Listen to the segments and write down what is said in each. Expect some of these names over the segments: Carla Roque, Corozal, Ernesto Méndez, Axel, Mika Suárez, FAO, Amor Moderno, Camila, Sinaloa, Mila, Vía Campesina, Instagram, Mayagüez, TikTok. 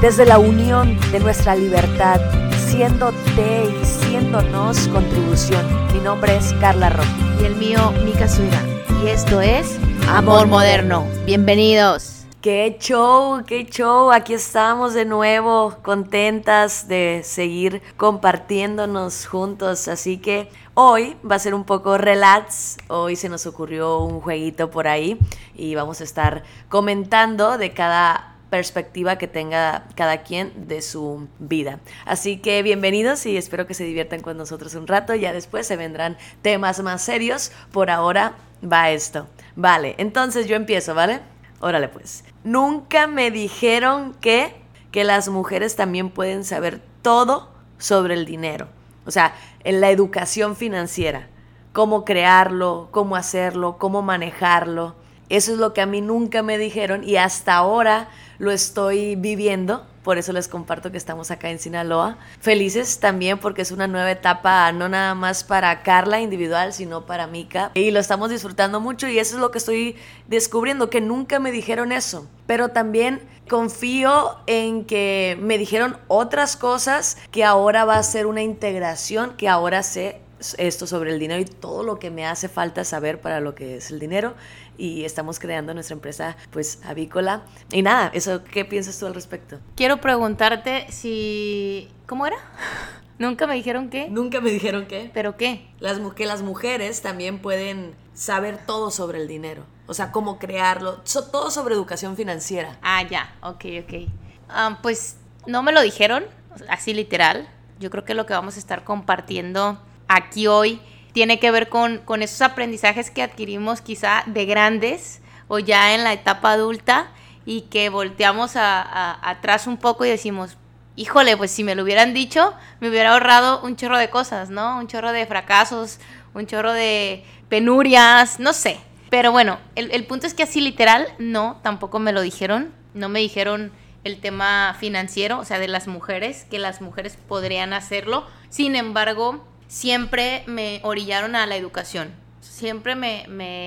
desde la unión de nuestra libertad, siéndote y siéndonos contribución. Mi nombre es Carla Roque. Y el mío, Mika Suárez. Y esto es Amor Moderno. Bienvenidos. ¡Qué show! Aquí estamos de nuevo, contentas de seguir compartiéndonos juntos. Así que hoy va a ser un poco relax. Hoy se nos ocurrió un jueguito por ahí y vamos a estar comentando de cada perspectiva que tenga cada quien de su vida. Así que bienvenidos y espero que se diviertan con nosotros un rato. Ya después se vendrán temas más serios. Por ahora va esto. Vale, entonces yo empiezo, ¿vale? Órale pues. Nunca me dijeron que las mujeres también pueden saber todo sobre el dinero. O sea, en la educación financiera. Cómo crearlo, cómo hacerlo, cómo manejarlo. Eso es lo que a mí nunca me dijeron y hasta ahora lo estoy viviendo. Por eso les comparto que estamos acá en Sinaloa. Felices también porque es una nueva etapa, no nada más para Carla individual, sino para Mika. Y lo estamos disfrutando mucho y eso es lo que estoy descubriendo, que nunca me dijeron eso. Pero también confío en que me dijeron otras cosas que ahora va a ser una integración, que ahora sé esto sobre el dinero y todo lo que me hace falta saber para lo que es el dinero. Y estamos creando nuestra empresa, pues, avícola. Y nada, eso, ¿qué piensas tú al respecto? Quiero preguntarte si... ¿Cómo era? ¿Nunca me dijeron qué? ¿Nunca me dijeron qué? ¿Pero qué? Que las mujeres también pueden saber todo sobre el dinero. O sea, cómo crearlo. Todo sobre educación financiera. Ah, ya. Ok. Pues, no me lo dijeron, así literal. Yo creo que lo que vamos a estar compartiendo aquí hoy tiene que ver con esos aprendizajes que adquirimos quizá de grandes o ya en la etapa adulta y que volteamos atrás un poco y decimos, híjole, pues si me lo hubieran dicho, me hubiera ahorrado un chorro de cosas, ¿no? Un chorro de fracasos, un chorro de penurias, no sé. Pero bueno, el punto es que así literal, no, tampoco me lo dijeron. No me dijeron el tema financiero, o sea, de las mujeres, que las mujeres podrían hacerlo. Sin embargo, siempre me orillaron a la educación. Siempre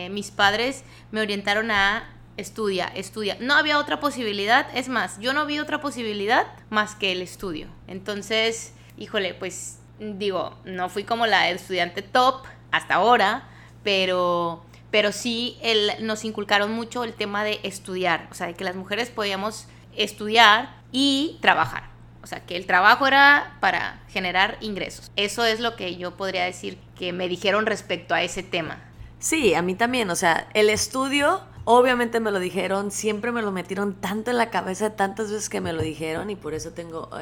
mis padres me orientaron a estudia. No había otra posibilidad. Es más, yo no vi otra posibilidad más que el estudio. Entonces, híjole, pues digo, no fui como la estudiante top hasta ahora, pero sí nos inculcaron mucho el tema de estudiar. O sea, de que las mujeres podíamos estudiar y trabajar. O sea, que el trabajo era para generar ingresos. Eso es lo que yo podría decir que me dijeron respecto a ese tema. Sí, a mí también. O sea, el estudio, obviamente me lo dijeron, siempre me lo metieron tanto en la cabeza, tantas veces que me lo dijeron y por eso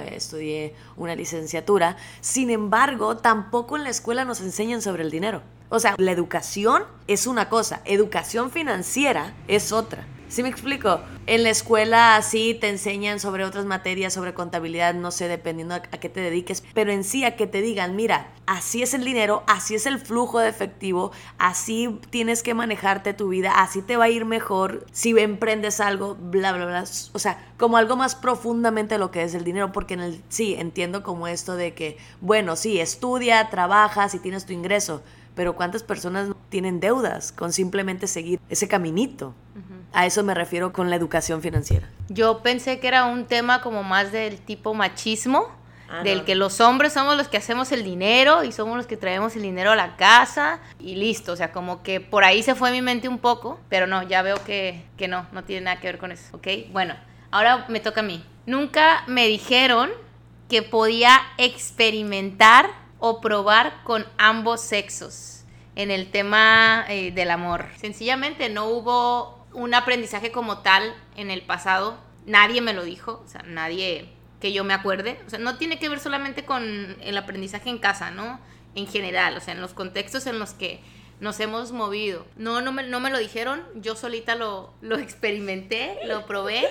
estudié una licenciatura. Sin embargo, tampoco en la escuela nos enseñan sobre el dinero. O sea, la educación es una cosa, educación financiera es otra. ¿Sí me explico? En la escuela sí te enseñan sobre otras materias, sobre contabilidad, no sé, dependiendo a qué te dediques, pero en sí a que te digan, mira, así es el dinero, así es el flujo de efectivo, así tienes que manejarte tu vida, así te va a ir mejor si emprendes algo, bla, bla, bla. O sea, como algo más profundamente lo que es el dinero, porque sí, entiendo como esto de que, bueno, sí, estudia, trabajas y tienes tu ingreso, pero ¿cuántas personas tienen deudas con simplemente seguir ese caminito? Uh-huh. A eso me refiero con la educación financiera. Yo pensé que era un tema como más del tipo machismo, del que los hombres somos los que hacemos el dinero y somos los que traemos el dinero a la casa y listo. O sea, como que por ahí se fue mi mente un poco, pero no, ya veo que no tiene nada que ver con eso, ¿ok? Bueno, ahora me toca a mí. Nunca me dijeron que podía experimentar o probar con ambos sexos en el tema del amor. Sencillamente no hubo un aprendizaje como tal en el pasado. Nadie me lo dijo, o sea, nadie que yo me acuerde. O sea, no tiene que ver solamente con el aprendizaje en casa, ¿no? En general, o sea, en los contextos en los que nos hemos movido. No me lo dijeron, yo solita lo experimenté, lo probé.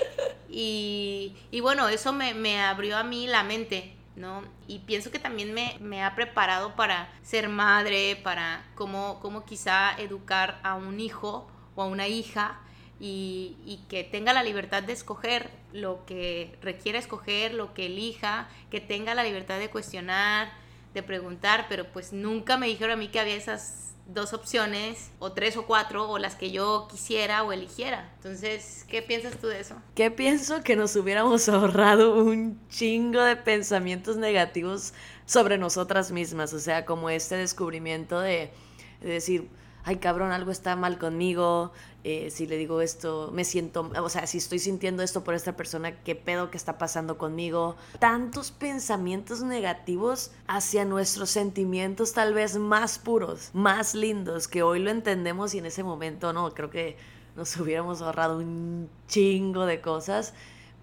Y bueno, eso me abrió a mí la mente, ¿no? Y pienso que también me ha preparado para ser madre, para cómo quizá educar a un hijo o a una hija y que tenga la libertad de escoger lo que requiera escoger, lo que elija, que tenga la libertad de cuestionar, de preguntar, pero pues nunca me dijeron a mí que había esas dos opciones, o tres o cuatro, o las que yo quisiera o eligiera. Entonces, ¿qué piensas tú de eso? ¿Qué pienso? Que nos hubiéramos ahorrado un chingo de pensamientos negativos sobre nosotras mismas. O sea, como este descubrimiento de decir, ay cabrón, algo está mal conmigo, si le digo esto, me siento, o sea, si estoy sintiendo esto por esta persona, qué pedo que está pasando conmigo. Tantos pensamientos negativos hacia nuestros sentimientos tal vez más puros, más lindos, que hoy lo entendemos y en ese momento no, creo que nos hubiéramos ahorrado un chingo de cosas,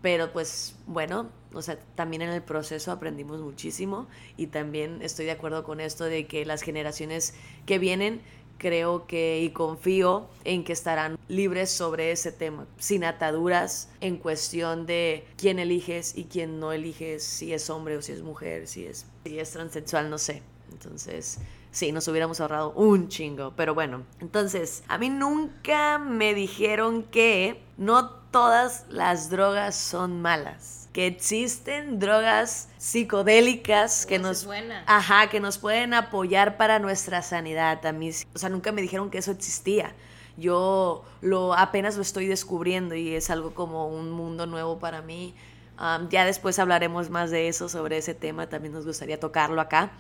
pero pues bueno, o sea, también en el proceso aprendimos muchísimo y también estoy de acuerdo con esto de que las generaciones que vienen, creo que y confío en que estarán libres sobre ese tema, sin ataduras en cuestión de quién eliges y quién no eliges, si es hombre o si es mujer, si es transexual, no sé. Entonces, sí, nos hubiéramos ahorrado un chingo, pero bueno. Entonces, a mí nunca me dijeron que no todas las drogas son malas, que existen drogas psicodélicas que nos, ajá, que nos pueden apoyar para nuestra sanidad. A mí, o sea, nunca me dijeron que eso existía. Yo apenas lo estoy descubriendo y es algo como un mundo nuevo para mí. Ya después hablaremos más de eso, sobre ese tema. También nos gustaría tocarlo acá.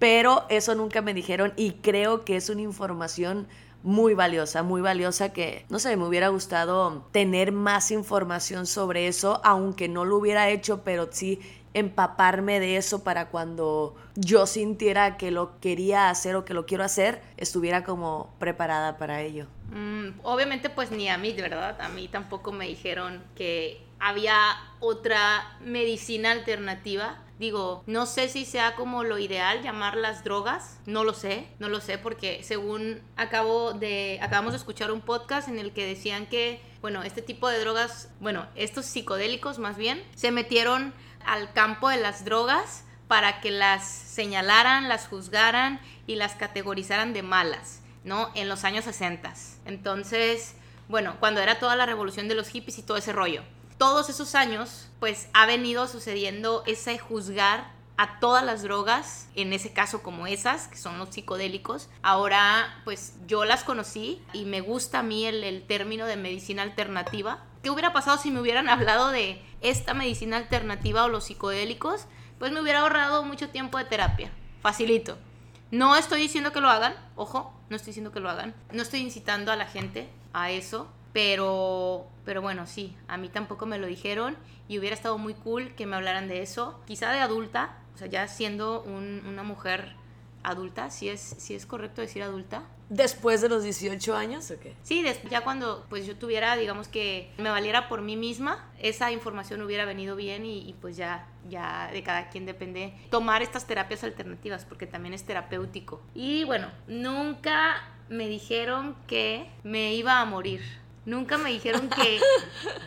Pero eso nunca me dijeron y creo que es una información muy valiosa que, no sé, me hubiera gustado tener más información sobre eso, aunque no lo hubiera hecho, pero sí empaparme de eso para cuando yo sintiera que lo quería hacer o que lo quiero hacer, estuviera como preparada para ello. Obviamente pues ni a mí, ¿verdad? A mí tampoco me dijeron que había otra medicina alternativa. Digo, no sé si sea como lo ideal llamar las drogas, no lo sé porque según acabamos de escuchar un podcast en el que decían que, bueno, este tipo de drogas, bueno, estos psicodélicos más bien, se metieron al campo de las drogas para que las señalaran, las juzgaran y las categorizaran de malas, ¿no? En los años 60. Entonces, bueno, cuando era toda la revolución de los hippies y todo ese rollo. Todos esos años, pues, ha venido sucediendo ese juzgar a todas las drogas, en ese caso como esas, que son los psicodélicos. Ahora, pues, yo las conocí y me gusta a mí el término de medicina alternativa. ¿Qué hubiera pasado si me hubieran hablado de esta medicina alternativa o los psicodélicos? Pues me hubiera ahorrado mucho tiempo de terapia, facilito. No estoy diciendo que lo hagan, ojo, no estoy diciendo que lo hagan. No estoy incitando a la gente a eso. Pero bueno, sí, a mí tampoco me lo dijeron y hubiera estado muy cool que me hablaran de eso, quizá de adulta, o sea, ya siendo una mujer adulta, si es correcto decir adulta. ¿Después de los 18 años o qué? Sí, ya cuando pues yo tuviera, digamos que me valiera por mí misma, esa información hubiera venido bien y pues ya de cada quien depende tomar estas terapias alternativas porque también es terapéutico. Y bueno, nunca me dijeron que me iba a morir. Nunca me dijeron que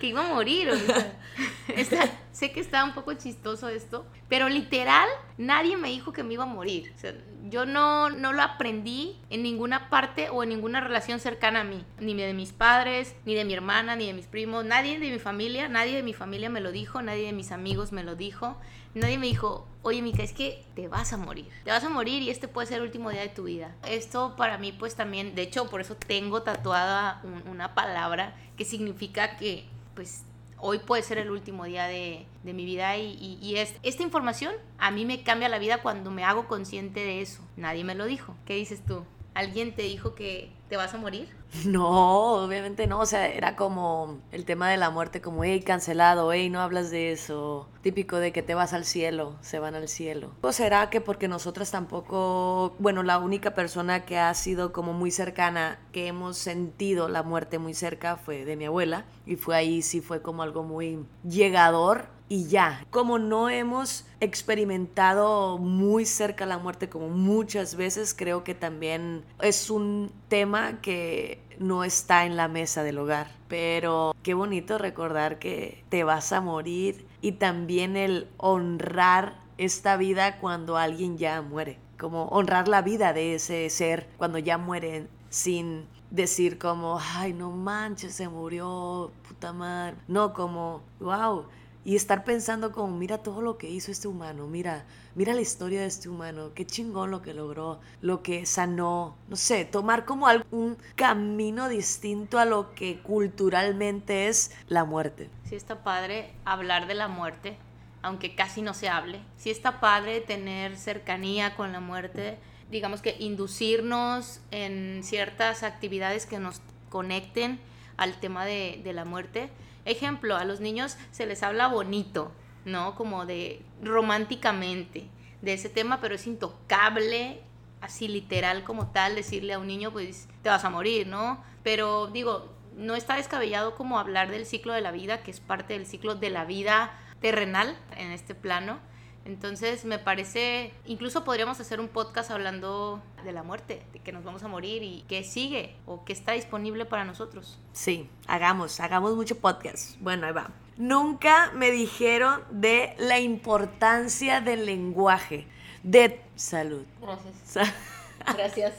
iba a morir. O sea, sé que está un poco chistoso esto, pero literal nadie me dijo que me iba a morir. O sea, yo no lo aprendí en ninguna parte o en ninguna relación cercana a mí. Ni de mis padres, ni de mi hermana, ni de mis primos. Nadie de mi familia me lo dijo, nadie de mis amigos me lo dijo. Nadie me dijo, oye Mika, es que te vas a morir y este puede ser el último día de tu vida. Esto para mí pues también, de hecho por eso tengo tatuada una palabra que significa que pues hoy puede ser el último día de mi vida y esta información a mí me cambia la vida cuando me hago consciente de eso. Nadie me lo dijo. ¿Qué dices tú? ¿Alguien te dijo que te vas a morir? No, obviamente no, o sea, era como el tema de la muerte, como, cancelado, no hablas de eso, típico de que te vas al cielo, se van al cielo. Pues será que porque nosotras tampoco, bueno, la única persona que ha sido como muy cercana, que hemos sentido la muerte muy cerca fue de mi abuela, y fue ahí, sí fue como algo muy llegador, y ya, como no hemos experimentado muy cerca la muerte como muchas veces, creo que también es un tema que no está en la mesa del hogar, pero qué bonito recordar que te vas a morir y también el honrar esta vida cuando alguien ya muere, como honrar la vida de ese ser cuando ya muere sin decir como, ay, no manches, se murió, puta madre, no, como, wow, Y estar pensando como, mira todo lo que hizo este humano, mira la historia de este humano, qué chingón lo que logró, lo que sanó, no sé, tomar como un camino distinto a lo que culturalmente es la muerte. Sí está padre hablar de la muerte, aunque casi no se hable. Sí está padre tener cercanía con la muerte, digamos que inducirnos en ciertas actividades que nos conecten al tema de la muerte. Ejemplo, a los niños se les habla bonito, ¿no? Como de románticamente de ese tema, pero es intocable, así literal como tal, decirle a un niño, pues, te vas a morir, ¿no? Pero, digo, no está descabellado como hablar del ciclo de la vida, que es parte del ciclo de la vida terrenal en este plano. Entonces, me parece, incluso podríamos hacer un podcast hablando de la muerte, de que nos vamos a morir y qué sigue o qué está disponible para nosotros. Sí, hagamos mucho podcast. Bueno, ahí va. Nunca me dijeron de la importancia del lenguaje, de salud. Gracias.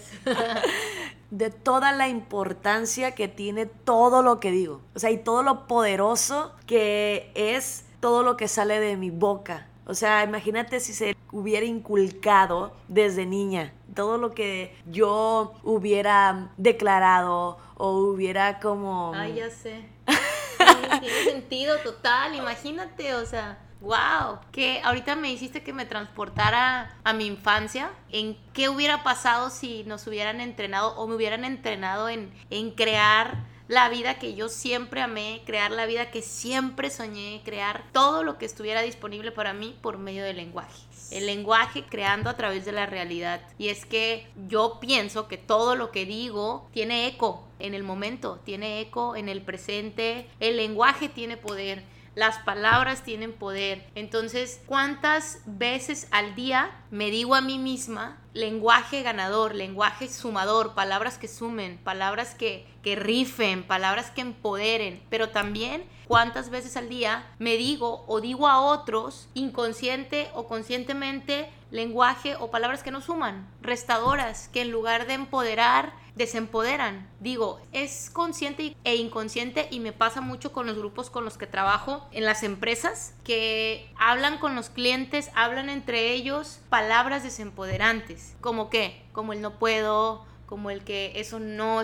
De toda la importancia que tiene todo lo que digo. O sea, y todo lo poderoso que es todo lo que sale de mi boca. O sea, imagínate si se hubiera inculcado desde niña todo lo que yo hubiera declarado o hubiera como... Ay, ya sé. Sí, tiene sentido total, imagínate, o sea, wow. Que ahorita me hiciste que me transportara a mi infancia. ¿En qué hubiera pasado si nos hubieran entrenado o me hubieran entrenado en crear la vida que yo siempre amé, crear la vida que siempre soñé, crear todo lo que estuviera disponible para mí por medio del lenguaje? El lenguaje creando a través de la realidad. Y es que yo pienso que todo lo que digo tiene eco en el momento, tiene eco en el presente. El lenguaje tiene poder, las palabras tienen poder. Entonces, ¿cuántas veces al día me digo a mí misma lenguaje ganador, lenguaje sumador, palabras que sumen, palabras que rifen, palabras que empoderen? Pero también, ¿cuántas veces al día me digo o digo a otros inconsciente o conscientemente lenguaje o palabras que no suman, restadoras, que en lugar de empoderar, desempoderan? Digo, es consciente e inconsciente, y me pasa mucho con los grupos con los que trabajo en las empresas, que hablan con los clientes, hablan entre ellos palabras desempoderantes, como que, como el no puedo, como el que eso no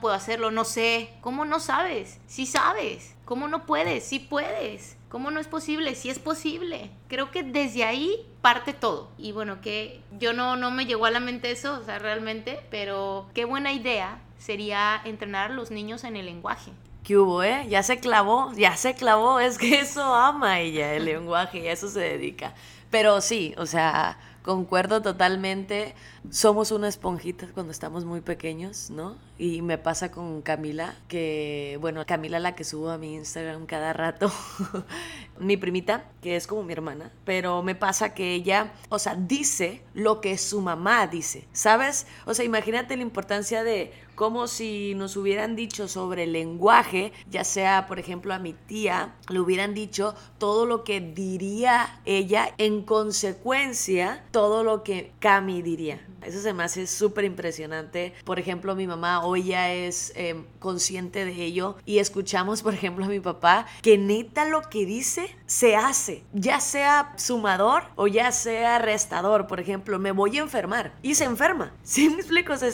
puedo hacerlo, no sé. ¿Cómo no sabes? Sí sabes. ¿Cómo no puedes? Sí puedes. ¿Cómo no es posible? Sí es posible. Creo que desde ahí parte todo. Y bueno, que yo no me llegó a la mente eso, o sea, realmente, pero qué buena idea sería entrenar a los niños en el lenguaje. ¿Qué hubo, eh? Ya se clavó, es que eso ama ella, el lenguaje, y a eso se dedica. Pero sí, o sea, concuerdo totalmente. Somos una esponjita cuando estamos muy pequeños, ¿no? Y me pasa con Camila, que, bueno, Camila, la que subo a mi Instagram cada rato, mi primita, que es como mi hermana, pero me pasa que ella, o sea, dice lo que su mamá dice, ¿sabes? O sea, imagínate la importancia de como si nos hubieran dicho sobre el lenguaje, ya sea, por ejemplo, a mi tía, le hubieran dicho todo lo que diría ella, en consecuencia, todo lo que Cami diría. Eso se me hace súper impresionante. Por ejemplo, mi mamá hoy ya es consciente de ello, y escuchamos, por ejemplo, a mi papá, que neta lo que dice se hace, ya sea sumador o ya sea restador. Por ejemplo, me voy a enfermar, y se enferma. ¿Sí me explico? O sea,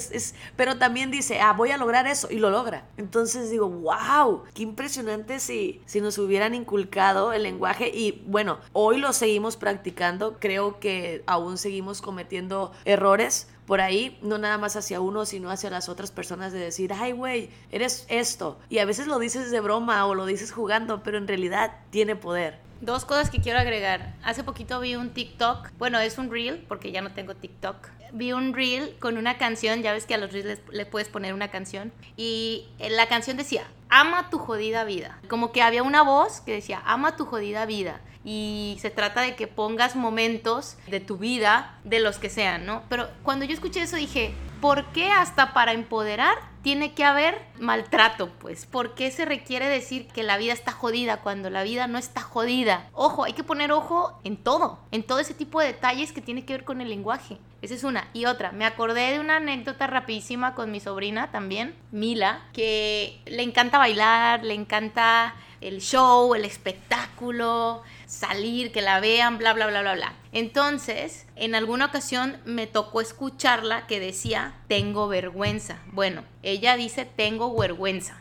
pero también dice, voy a lograr eso, y lo logra. Entonces digo, wow, qué impresionante si nos hubieran inculcado el lenguaje. Y bueno, hoy lo seguimos practicando. Creo que aún seguimos cometiendo errores por ahí, no nada más hacia uno, sino hacia las otras personas, de decir, ay, güey, eres esto. Y a veces lo dices de broma o lo dices jugando, pero en realidad tiene poder. Dos cosas que quiero agregar. Hace poquito vi un TikTok, bueno, es un reel, porque ya no tengo TikTok. Vi un reel con una canción, ya ves que a los reels le puedes poner una canción, y la canción decía, ama tu jodida vida. Como que había una voz que decía, ama tu jodida vida. Y se trata de que pongas momentos de tu vida, de los que sean, ¿no? Pero cuando yo escuché eso dije, ¿por qué hasta para empoderar tiene que haber maltrato, pues? ¿Por qué se requiere decir que la vida está jodida cuando la vida no está jodida? Ojo, hay que poner ojo en todo ese tipo de detalles que tiene que ver con el lenguaje. Esa es una. Y otra, me acordé de una anécdota rapidísima con mi sobrina también, Mila, que le encanta bailar, le encanta el show, el espectáculo, salir, que la vean, bla, bla, bla, bla, bla. Entonces, en alguna ocasión me tocó escucharla que decía, tengo vergüenza. Bueno, ella dice, tengo vergüenza.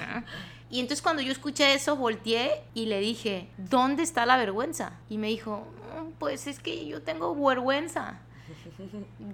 ¿Ah? Y entonces cuando yo escuché eso, volteé y le dije, ¿dónde está la vergüenza? Y me dijo, pues es que yo tengo vergüenza.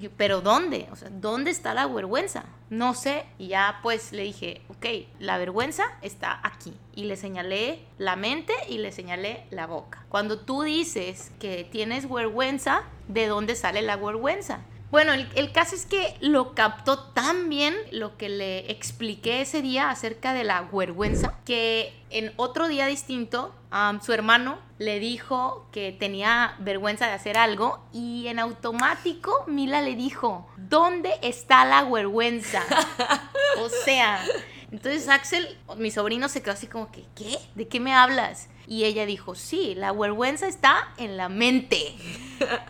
Yo, ¿pero dónde? O sea, ¿dónde está la vergüenza? No sé. Y ya pues le dije, ok, la vergüenza está aquí. Y le señalé la mente y le señalé la boca. Cuando tú dices que tienes vergüenza, ¿de dónde sale la vergüenza? Bueno, el caso es que lo captó tan bien lo que le expliqué ese día acerca de la vergüenza, que en otro día distinto, su hermano le dijo que tenía vergüenza de hacer algo y en automático Mila le dijo, ¿dónde está la vergüenza? O sea, entonces Axel, mi sobrino, se quedó así como que, ¿qué? ¿De qué me hablas? Y ella dijo, sí, la vergüenza está en la mente.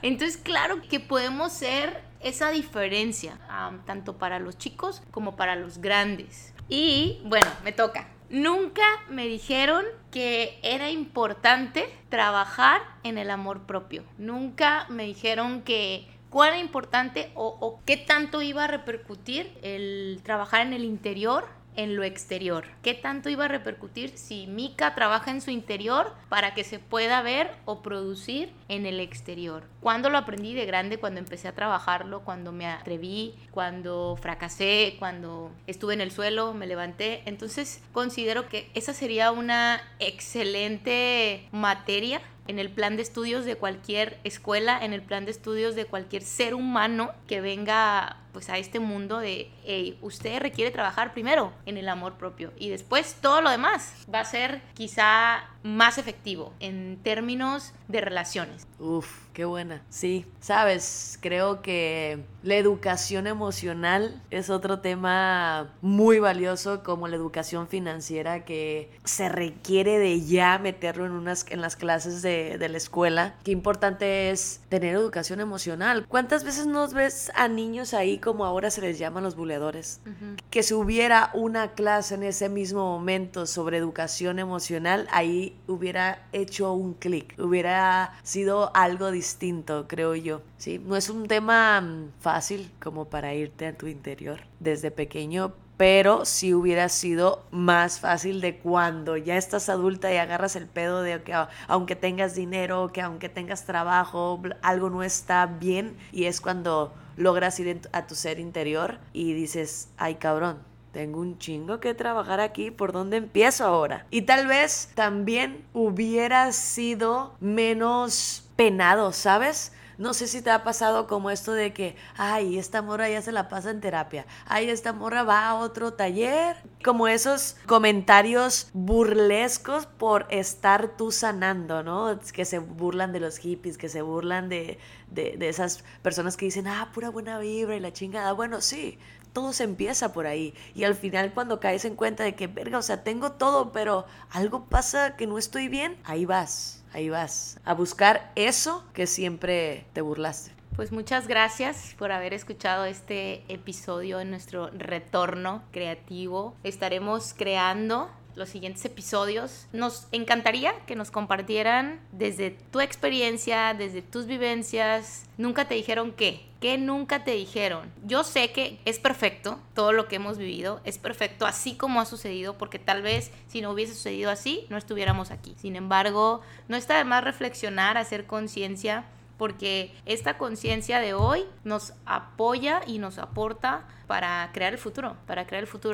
Entonces, claro que podemos ser esa diferencia, tanto para los chicos como para los grandes. Y bueno, me toca. Nunca me dijeron que era importante trabajar en el amor propio. Nunca me dijeron que cuál era importante o qué tanto iba a repercutir el trabajar en el interior, en lo exterior. ¿Qué tanto iba a repercutir si Mika trabaja en su interior para que se pueda ver o producir en el exterior? Cuando lo aprendí de grande, cuando empecé a trabajarlo, cuando me atreví, cuando fracasé, cuando estuve en el suelo, me levanté. Entonces considero que esa sería una excelente materia en el plan de estudios de cualquier escuela, en el plan de estudios de cualquier ser humano que venga pues a este mundo de, hey, usted requiere trabajar primero en el amor propio y después todo lo demás va a ser quizá más efectivo en términos de relaciones. Uf, qué buena. Sí, sabes, creo que la educación emocional es otro tema muy valioso, como la educación financiera, que se requiere de ya meterlo en las clases de la escuela. Qué importante es tener educación emocional. ¿Cuántas veces nos ves a niños ahí, como ahora se les llaman los buleadores? Uh-huh. Que si hubiera una clase en ese mismo momento sobre educación emocional, ahí hubiera hecho un clic, hubiera sido algo distinto, creo yo. Sí, no es un tema fácil como para irte a tu interior desde pequeño, pero sí hubiera sido más fácil de cuando ya estás adulta y agarras el pedo de que aunque tengas dinero, que aunque tengas trabajo, algo no está bien, y es cuando logras ir a tu ser interior y dices, ay cabrón, tengo un chingo que trabajar aquí, ¿por dónde empiezo ahora? Y tal vez también hubiera sido menos penado, ¿sabes? No sé si te ha pasado como esto de que, ay, esta morra ya se la pasa en terapia, ay, esta morra va a otro taller. Como esos comentarios burlescos por estar tú sanando, ¿no? Que se burlan de los hippies, que se burlan de esas personas que dicen, ah, pura buena vibra y la chingada. Bueno, sí, todo se empieza por ahí. Y al final cuando caes en cuenta de que, verga, o sea, tengo todo, pero algo pasa que no estoy bien, ahí vas. Ahí vas a buscar eso que siempre te burlaste. Pues muchas gracias por haber escuchado este episodio en nuestro retorno creativo. Estaremos creando los siguientes episodios. Nos encantaría que nos compartieran desde tu experiencia, desde tus vivencias. ¿Nunca te dijeron qué? ¿Qué nunca te dijeron? Yo sé que es perfecto, todo lo que hemos vivido es perfecto así como ha sucedido, porque tal vez si no hubiese sucedido así, no estuviéramos aquí. Sin embargo, no está de más reflexionar, hacer conciencia, porque esta conciencia de hoy nos apoya y nos aporta para crear el futuro,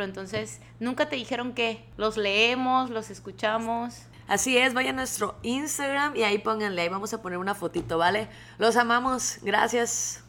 Entonces, nunca te dijeron que los leemos, los escuchamos. Así es, vayan a nuestro Instagram y ahí pónganle, ahí vamos a poner una fotito, ¿vale? Los amamos, gracias.